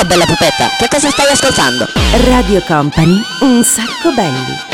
Ciao bella pupetta, che cosa stai ascoltando? Radio Company, un sacco belli.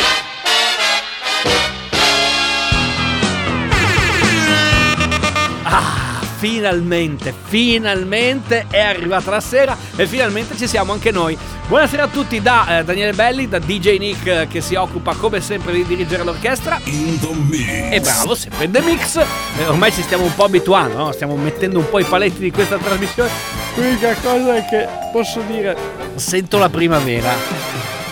Finalmente è arrivata la sera e finalmente ci siamo anche noi. Buonasera a tutti da Daniele Belli, da DJ Nick che si occupa come sempre di dirigere l'orchestra. In the mix. E bravo, sempre in the mix. Ormai ci stiamo un po' abituando, no? Stiamo mettendo un po' i paletti di questa trasmissione. L'unica cosa è che posso dire, sento la primavera.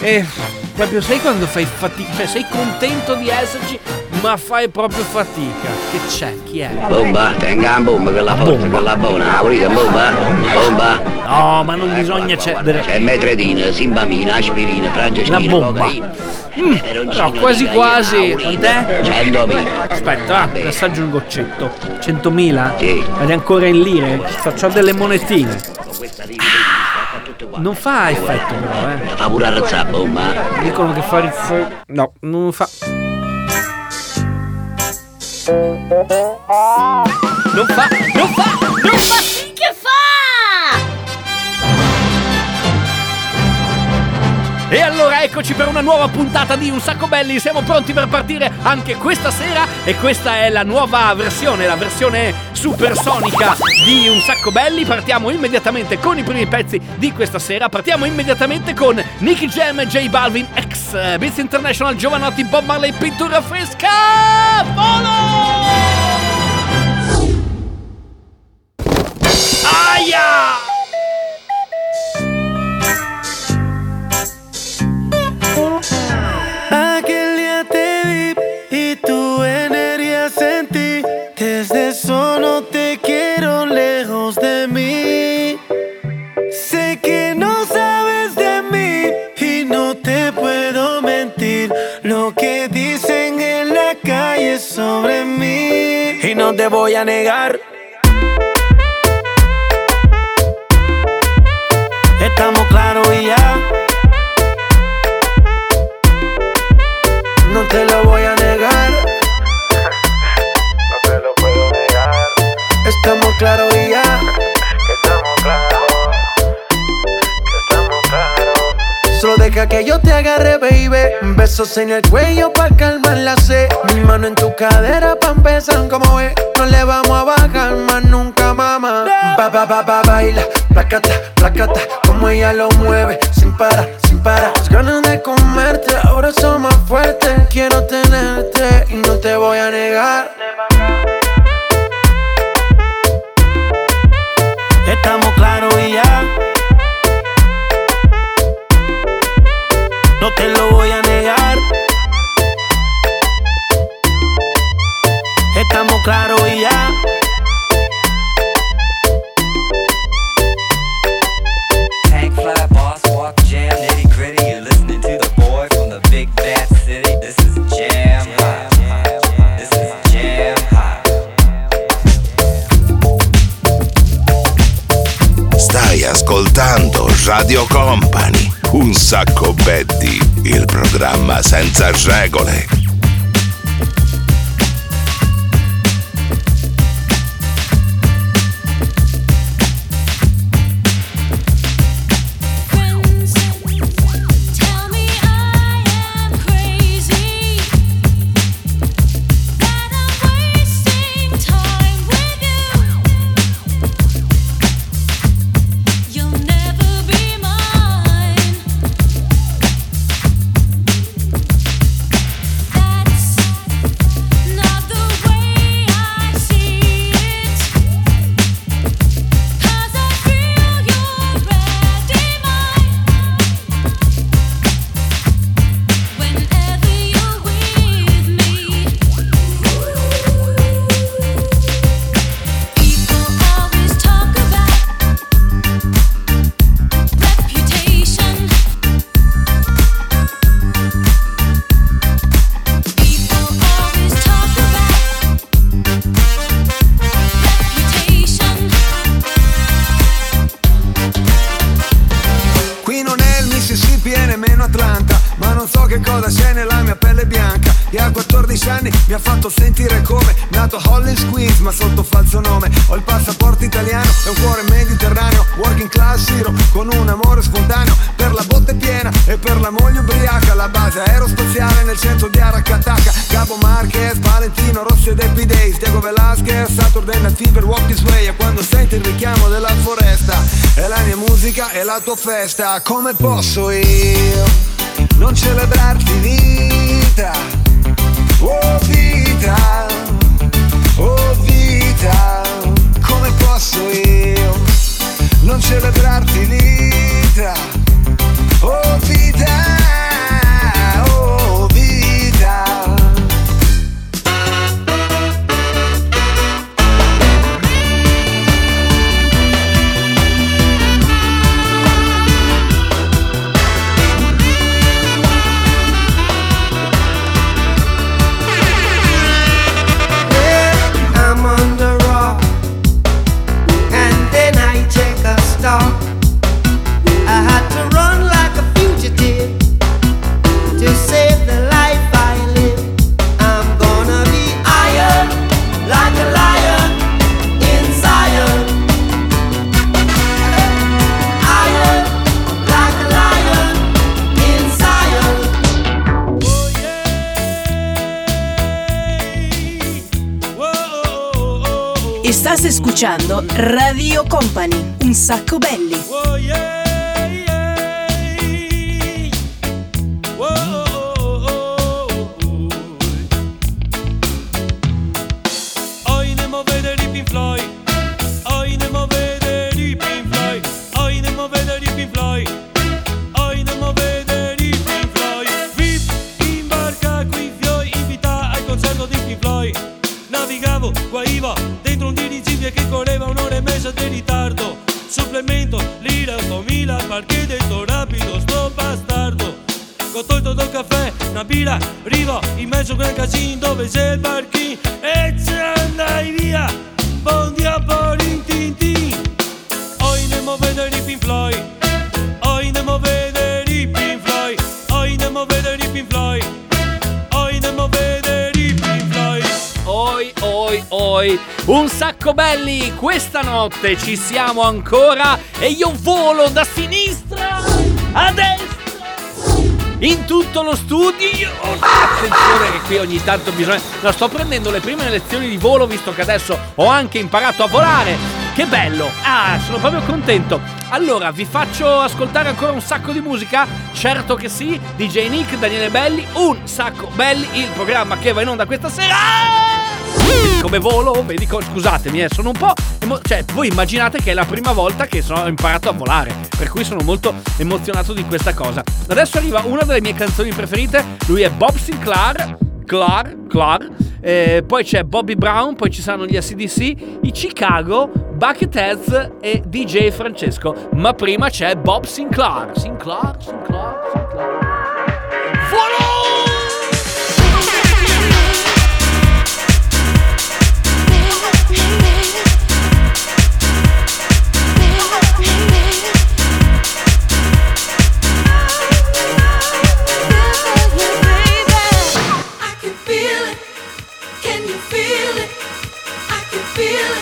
E proprio sai quando fai fatica, cioè sei contento di esserci, ma fai proprio fatica. Che c'è? Chi è? Bomba, tenga un bomba, quella forza, quella buona, avrita, bomba. No, ma non bisogna cedere. C'è metredina, simbamina, aspirina, frangestina, cocaina. No, quasi. Tant'è? 100.000. Aspetta, assaggio un goccetto. 100.000? Sì. Ma è ancora in lire? Faccio delle monetine. Non fa effetto però, Fa pure arrazzare, bomba. Dicono che fa... No, non fa... Non fa! Sì che fa! E allora eccoci per una nuova puntata di Un Sacco Belli. Siamo pronti per partire anche questa sera. E questa è la nuova versione, la versione supersonica di Un Sacco Belli. Partiamo immediatamente con i primi pezzi di questa sera. Partiamo immediatamente con Nicky Jam, J Balvin, ex Beats International, Giovanotti, Bob Marley, Pittura Fresca. Volo! Aia! Aquel día te vi y tu energía sentí. Desde eso no te quiero lejos de mí. Sé que no sabes de mí y no te puedo mentir. Lo que dicen en la calle sobre mí y no te voy a negar. Estamos claros y ya. No te lo voy a negar. No te lo puedo negar. Estamos claros y ya. Que estamos claros. Que estamos claros. Solo deja que yo te agarre, baby. Besos en el cuello pa' calmar la sed. Mi mano en tu cadera pa' empezar, como ves. No le vamos a bajar más nunca, mamá. Ba, ba, ba, ba, baila. Placata, placata, como ella lo mueve. Sin parar, sin parar. Las ganas de comerte, ahora son más fuertes. Quiero tenerte y no te voy a negar. Estamos claros y ya. No te lo voy a negar. Estamos claros y ya. Ascoltando Radio Company, un sacco belli, il programma senza regole. Con una nel centro di Aracataca, Gabo Marquez, Valentino Rossi ed Happy Days, Diego Velasquez, Saturday Night Fever, Walk This Way. E quando senti il richiamo della foresta, è la mia musica e la tua festa. Come posso io non celebrarti vita? Oh vita, oh vita, come posso io non celebrarti vita? Oh vita, oh vita. Well, I'm on the road, and then I take a stop. I had to run like a fugitive to save the life I live. I'm gonna be iron, like a lion in Zion. Iron, like a lion in Zion. Oh yeah. Whoa, oh, oh, oh. Estás escuchando Radio Company, un sacco belli. Oh, yeah. Guaiva, dentro un dirigibile che correva un'ora e mezza di ritardo. Supplemento, lira, 8000, perché detto rapido, sto bastardo. Ho tolto dal caffè, una birra, riva, in mezzo a gran casino dove c'è il barchino. E ci andai via, buon diavolo in tintin. Oggi andiamo a vedere i Pink Floyd, oggi andiamo a vedere i Pink Floyd, oggi andiamo a vedere i Pink Floyd, oggi andiamo a vedere i Pink Floyd. Oi, oi, oi, un sacco belli, questa notte ci siamo ancora e io volo da sinistra a destra in tutto lo studio. Attenzione che qui ogni tanto bisogna... No, sto prendendo le prime lezioni di volo, visto che adesso ho anche imparato a volare. Che bello, ah, sono proprio contento. Allora, vi faccio ascoltare ancora un sacco di musica? Certo che sì, DJ Nick, Daniele Belli, un sacco belli, il programma che va in onda questa sera. Come volo, vedi, scusatemi, sono un po'... Cioè, voi immaginate che è la prima volta che ho imparato a volare, per cui sono molto emozionato di questa cosa. Adesso arriva una delle mie canzoni preferite, lui è Bob Sinclar, poi c'è Bobby Brown, poi ci saranno gli AC/DC, i Chicago, Buckethead e DJ Francesco. Ma prima c'è Bob Sinclar. Sinclar. Can you feel it? I can feel it.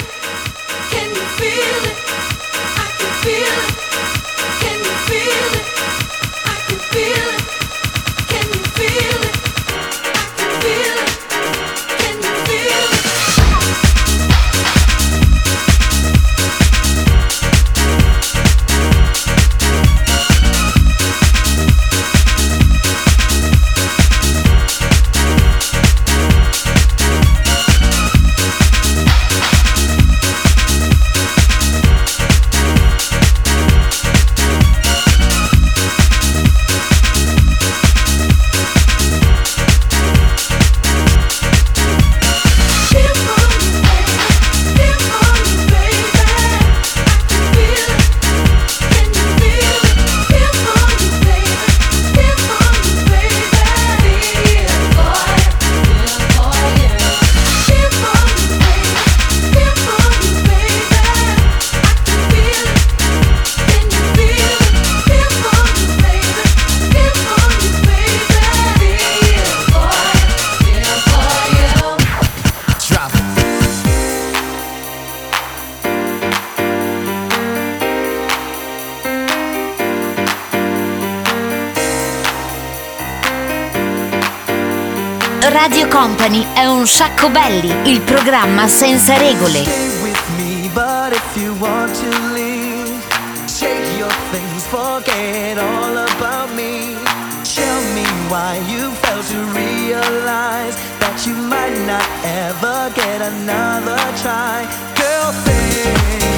Radio Company è Un Sacco Belli, il programma senza regole. Stay with me, but if you want to leave, shake your things, forget all about me. Tell me why you failed to realize that you might not ever get another try. Girl, think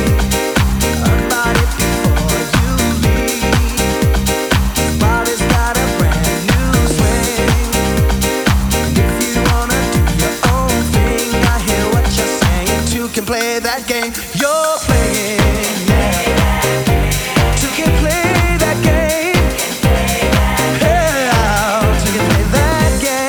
about it. Can play that game you're playing. You can play that game. Yeah, you can play that game.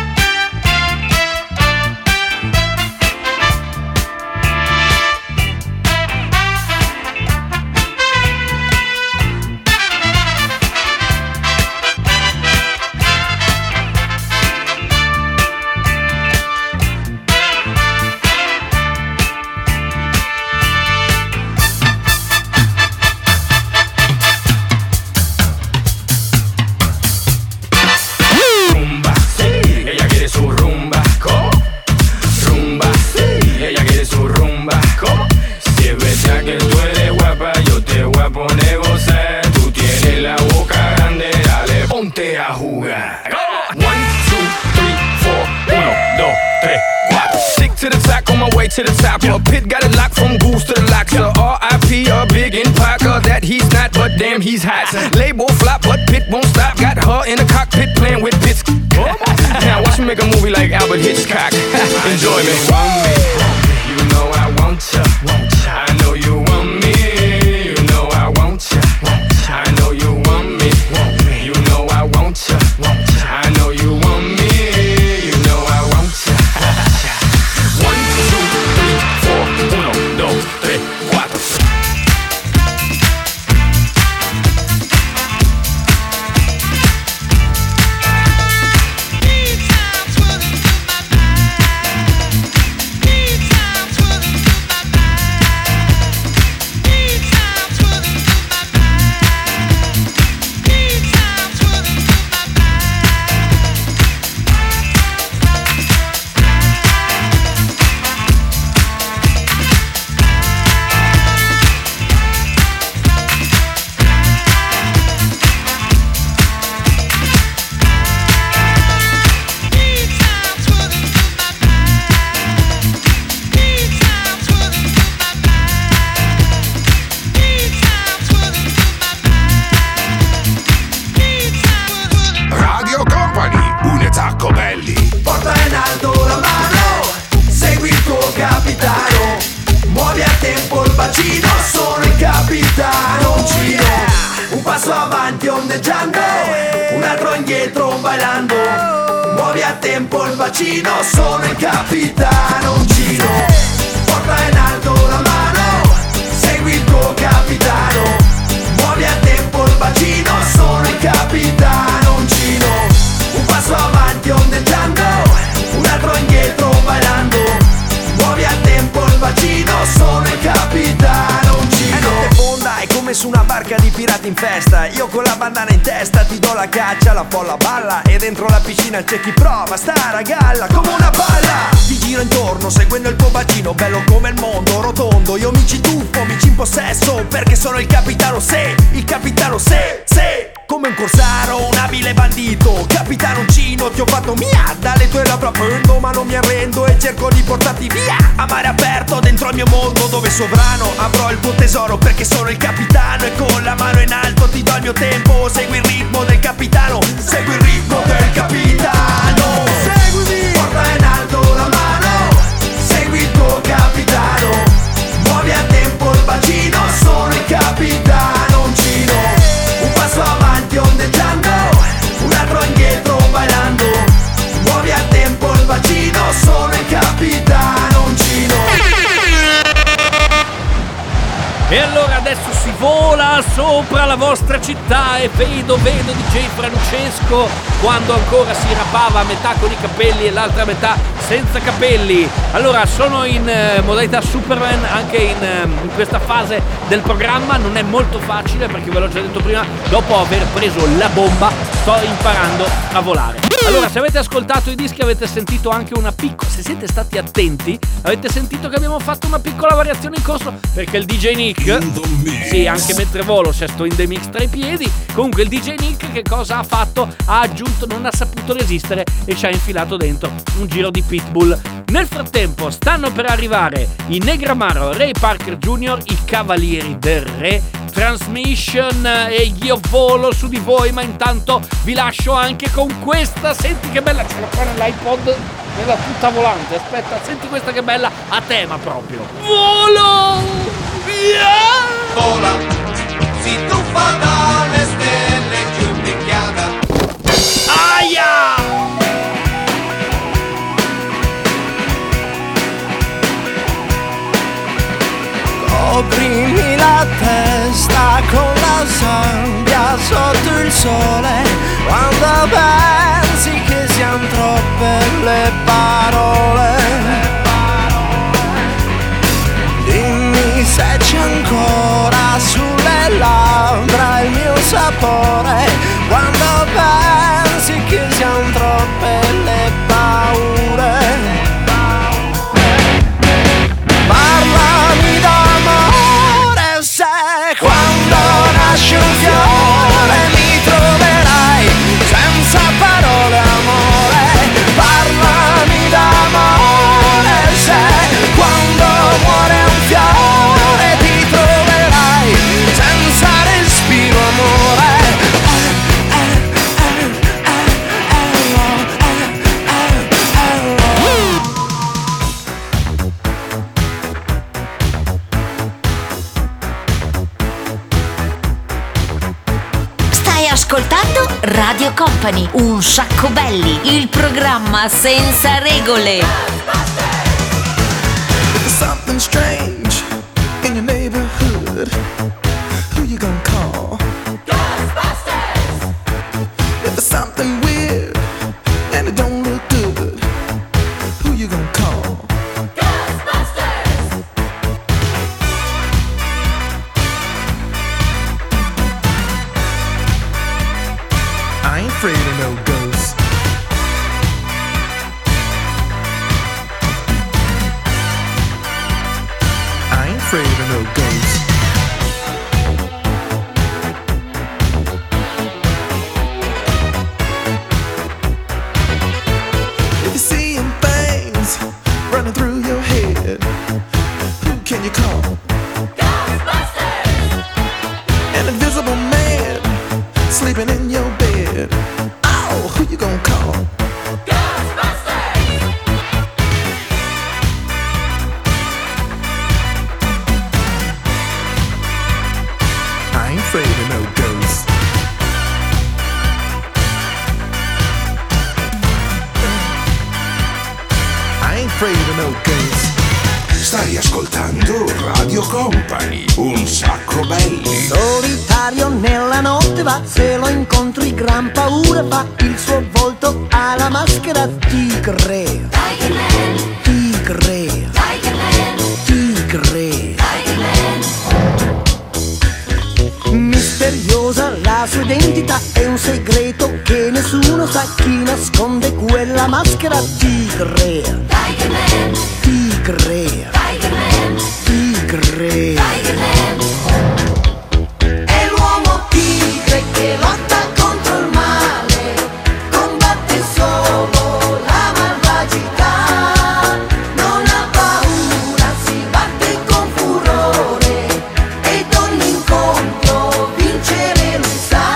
To the top, yeah. A pit got it locked from goose to the locks. Yeah. R.I.P. a big in Parker, that he's not, but damn he's hot. Label flop, but Pit won't stop. Got her in the cockpit playing with bits. Now watch me make a movie like Alfred Hitchcock. Enjoy me. You want me, you know I want ya. I know you want me, you know I want ya. I know you want me, you know I want ya. I know you want me, you know I want ya. bandana in testa, ti do la caccia, la folla balla e dentro la piscina c'è chi prova a stare a galla come una palla. Ti giro intorno seguendo il tuo bacino, bello come il mondo, rotondo, io mi ci tuffo, mi ci impossesso, perché sono il capitano se, se. Come un corsaro, un abile bandito, capitanoncino, ti ho fatto mia. Dalle tue labbra prendo, ma non mi arrendo e cerco di portarti via a mare aperto, dentro al mio mondo, dove sovrano avrò il tuo tesoro, perché sono il capitano e con la mano in alto ti do il mio tempo. Segui il ritmo del capitano, segui il ritmo del capitano, seguimi, porta in alto la mano, segui il tuo capitano, muovi a tempo il bacino, sono il capitanoncino, un passo avanti ondeggiando, un altro indietro bailando, muovi a tempo il bacino, sono il capitanoncino. E allora adesso si vola sopra la vostra città e vedo DJ Francesco quando ancora si rapava a metà con i capelli e l'altra metà senza capelli. Allora sono in modalità Superman anche in questa fase del programma, non è molto facile perché ve l'ho già detto prima, dopo aver preso la bomba sto imparando a volare. Allora, se avete ascoltato i dischi avete sentito anche una piccola, se siete stati attenti avete sentito che abbiamo fatto una piccola variazione in corso, perché il DJ Nick, sì, anche mentre volo, se sto in the mix tra i piedi, comunque il DJ Nick che cosa ha fatto? Ha aggiunto, non ha saputo resistere e ci ha infilato dentro un giro di Pitbull. Nel frattempo stanno per arrivare i Negramaro, Ray Parker Jr., i Cavalieri del Re, Transmission, e io volo su di voi, ma intanto vi lascio anche con questa. Senti che bella, ce l'ho qua nell'iPod, nella tutta volante, aspetta, senti questa che bella, a tema proprio. Volo via! Vola, si tuffa dalle stelle giù picchiata. Aia! Coprimi la testa con la sabbia sotto il sole, quando pensi che siano troppe le parole. Dimmi se c'è ancora sulle labbra il mio sapore, quando pensi che siano troppe le paure. Parlami d'amore, se quando nasce un fiore mi troverai senza parole, amore. Parlami d'amore, se quando muore un fiore ti troverai senza respiro, amore. Ascoltando Radio Company, un sacco belli, il programma senza regole. There's something strange in your neighborhood. Who you gonna call? Ghostbusters. If there's something weird and it don't look good, who you gonna call? Afraid of no ghosts. I ain't afraid of no ghosts. If you're seeing things running through your head, who can you call? Ghostbusters! An invisible man sleeping in your bed. Oh, who you gonna call? Ghostbusters! I ain't afraid of no ghosts. I ain't afraid of no ghosts. Stai ascoltando Radio Company, un sacco belli. Solitario nella notte va, se lo incontri gran paura fa, il suo volto ha la maschera tigre. Tigre. Tigre. Misteriosa la sua identità, Guarda chi nasconde quella maschera tigre. Tigre. Tigre. È l'uomo tigre che lotta contro il male, combatte solo la malvagità, non ha paura, si batte con furore ed ogni incontro vincere lui sa.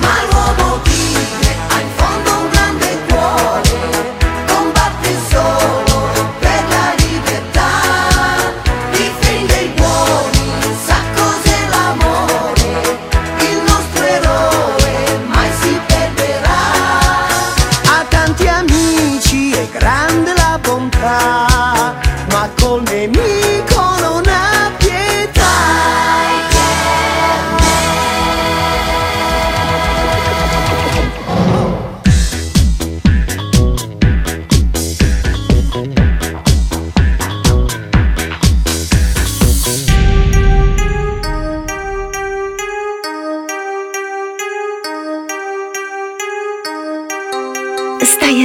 Ma l'uomo tigre ha in fondo un grande cuore, combatte solo per la libertà, difende i buoni, sa cos'è l'amore, il nostro eroe mai si perderà. Ha tanti amici e grande la bontà, ma col nemico non ha pietà. Stai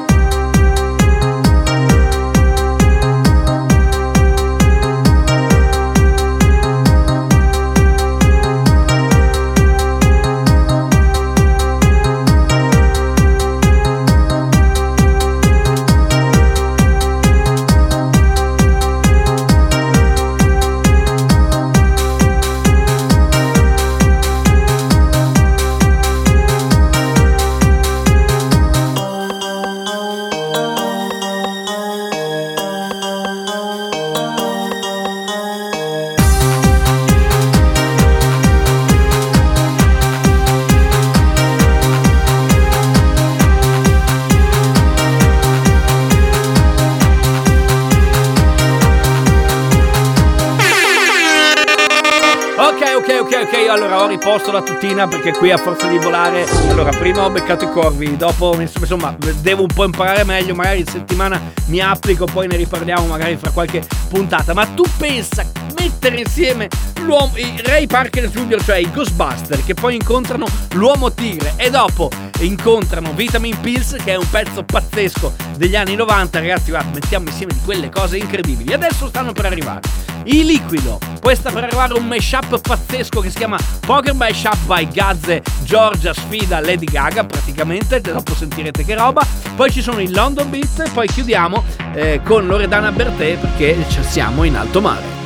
Ok, allora ho riposto la tutina perché qui a forza di volare, allora prima ho beccato i corvi, dopo insomma devo un po' imparare meglio, magari in settimana mi applico, poi ne riparliamo magari fra qualche puntata. Ma tu pensa mettere insieme l'uomo, i Ray Parker Jr., cioè i Ghostbuster, che poi incontrano l'uomo tigre e dopo incontrano Vitamin Pills, che è un pezzo pazzesco degli anni 90, ragazzi, guarda, mettiamo insieme di quelle cose incredibili. Adesso stanno per arrivare i Liquido, questa per arrivare un mashup pazzesco che si chiama Poker Mashup by Gazze, Georgia sfida Lady Gaga praticamente, dopo sentirete che roba. Poi ci sono i London Beat e poi chiudiamo con Loredana Bertè perché ci siamo in alto mare.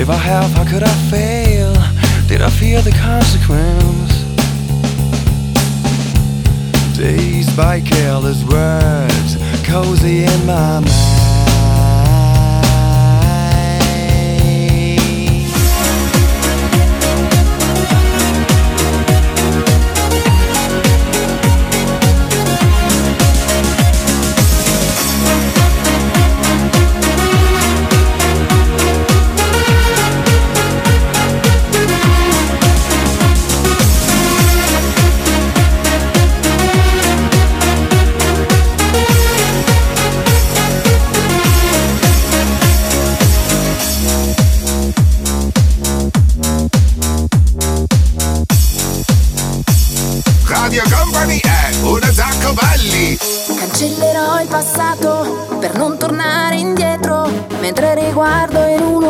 If I have, how could I fail? Did I fear the consequence? Dazed by careless words, cozy in my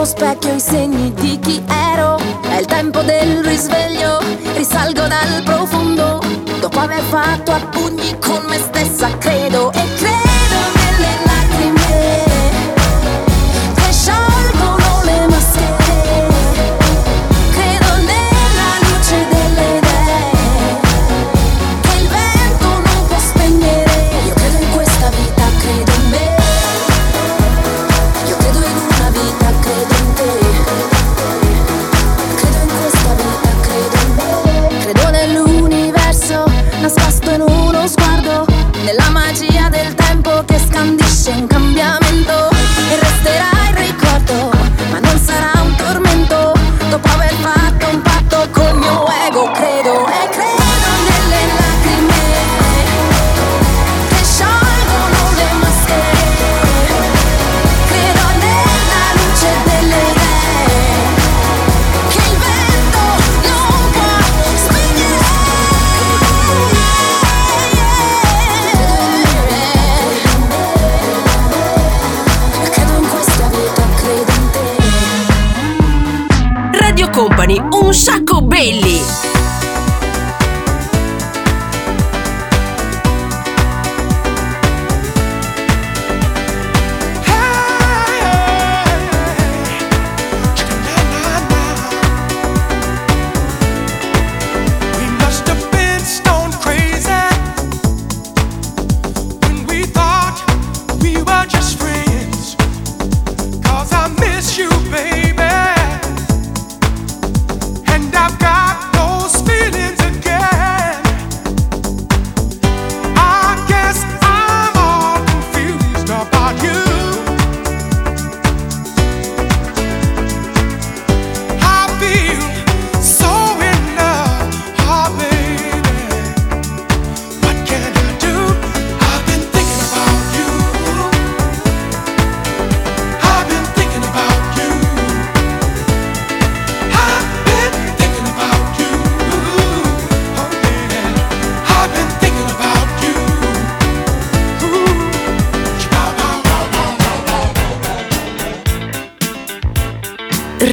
specchio i segni di chi ero. È il tempo del risveglio, risalgo dal profondo, dopo aver fatto a pugni con me stessa, credo e credo. Un sacco belli.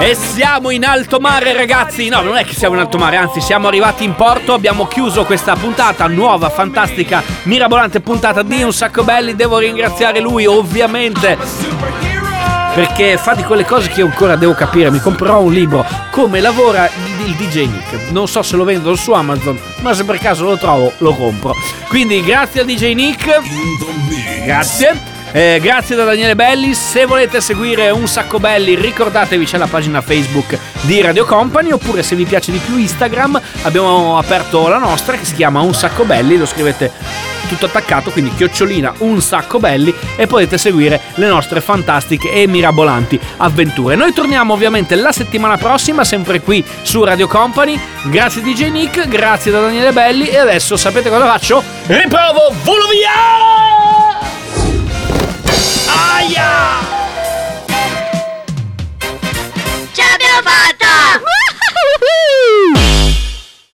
E siamo in alto mare, ragazzi. No, non è che siamo in alto mare, anzi siamo arrivati in porto. Abbiamo chiuso questa puntata nuova, fantastica, mirabolante puntata di Un Sacco Belli. Devo ringraziare lui, ovviamente, perché fa di quelle cose che io ancora devo capire. Mi comprerò un libro, come lavora il DJ Nick. Non so se lo vendono su Amazon, ma se per caso lo trovo, lo compro. Quindi grazie al DJ Nick, grazie. Grazie da Daniele Belli. Se volete seguire Un Sacco Belli, ricordatevi, c'è la pagina Facebook di Radio Company, oppure se vi piace di più Instagram, abbiamo aperto la nostra che si chiama Un Sacco Belli, lo scrivete tutto attaccato, quindi @ Un Sacco Belli, e potete seguire le nostre fantastiche e mirabolanti avventure. Noi torniamo ovviamente la settimana prossima, sempre qui su Radio Company. Grazie DJ Nick, grazie da Daniele Belli, e adesso sapete cosa faccio? Riprovo, volo via!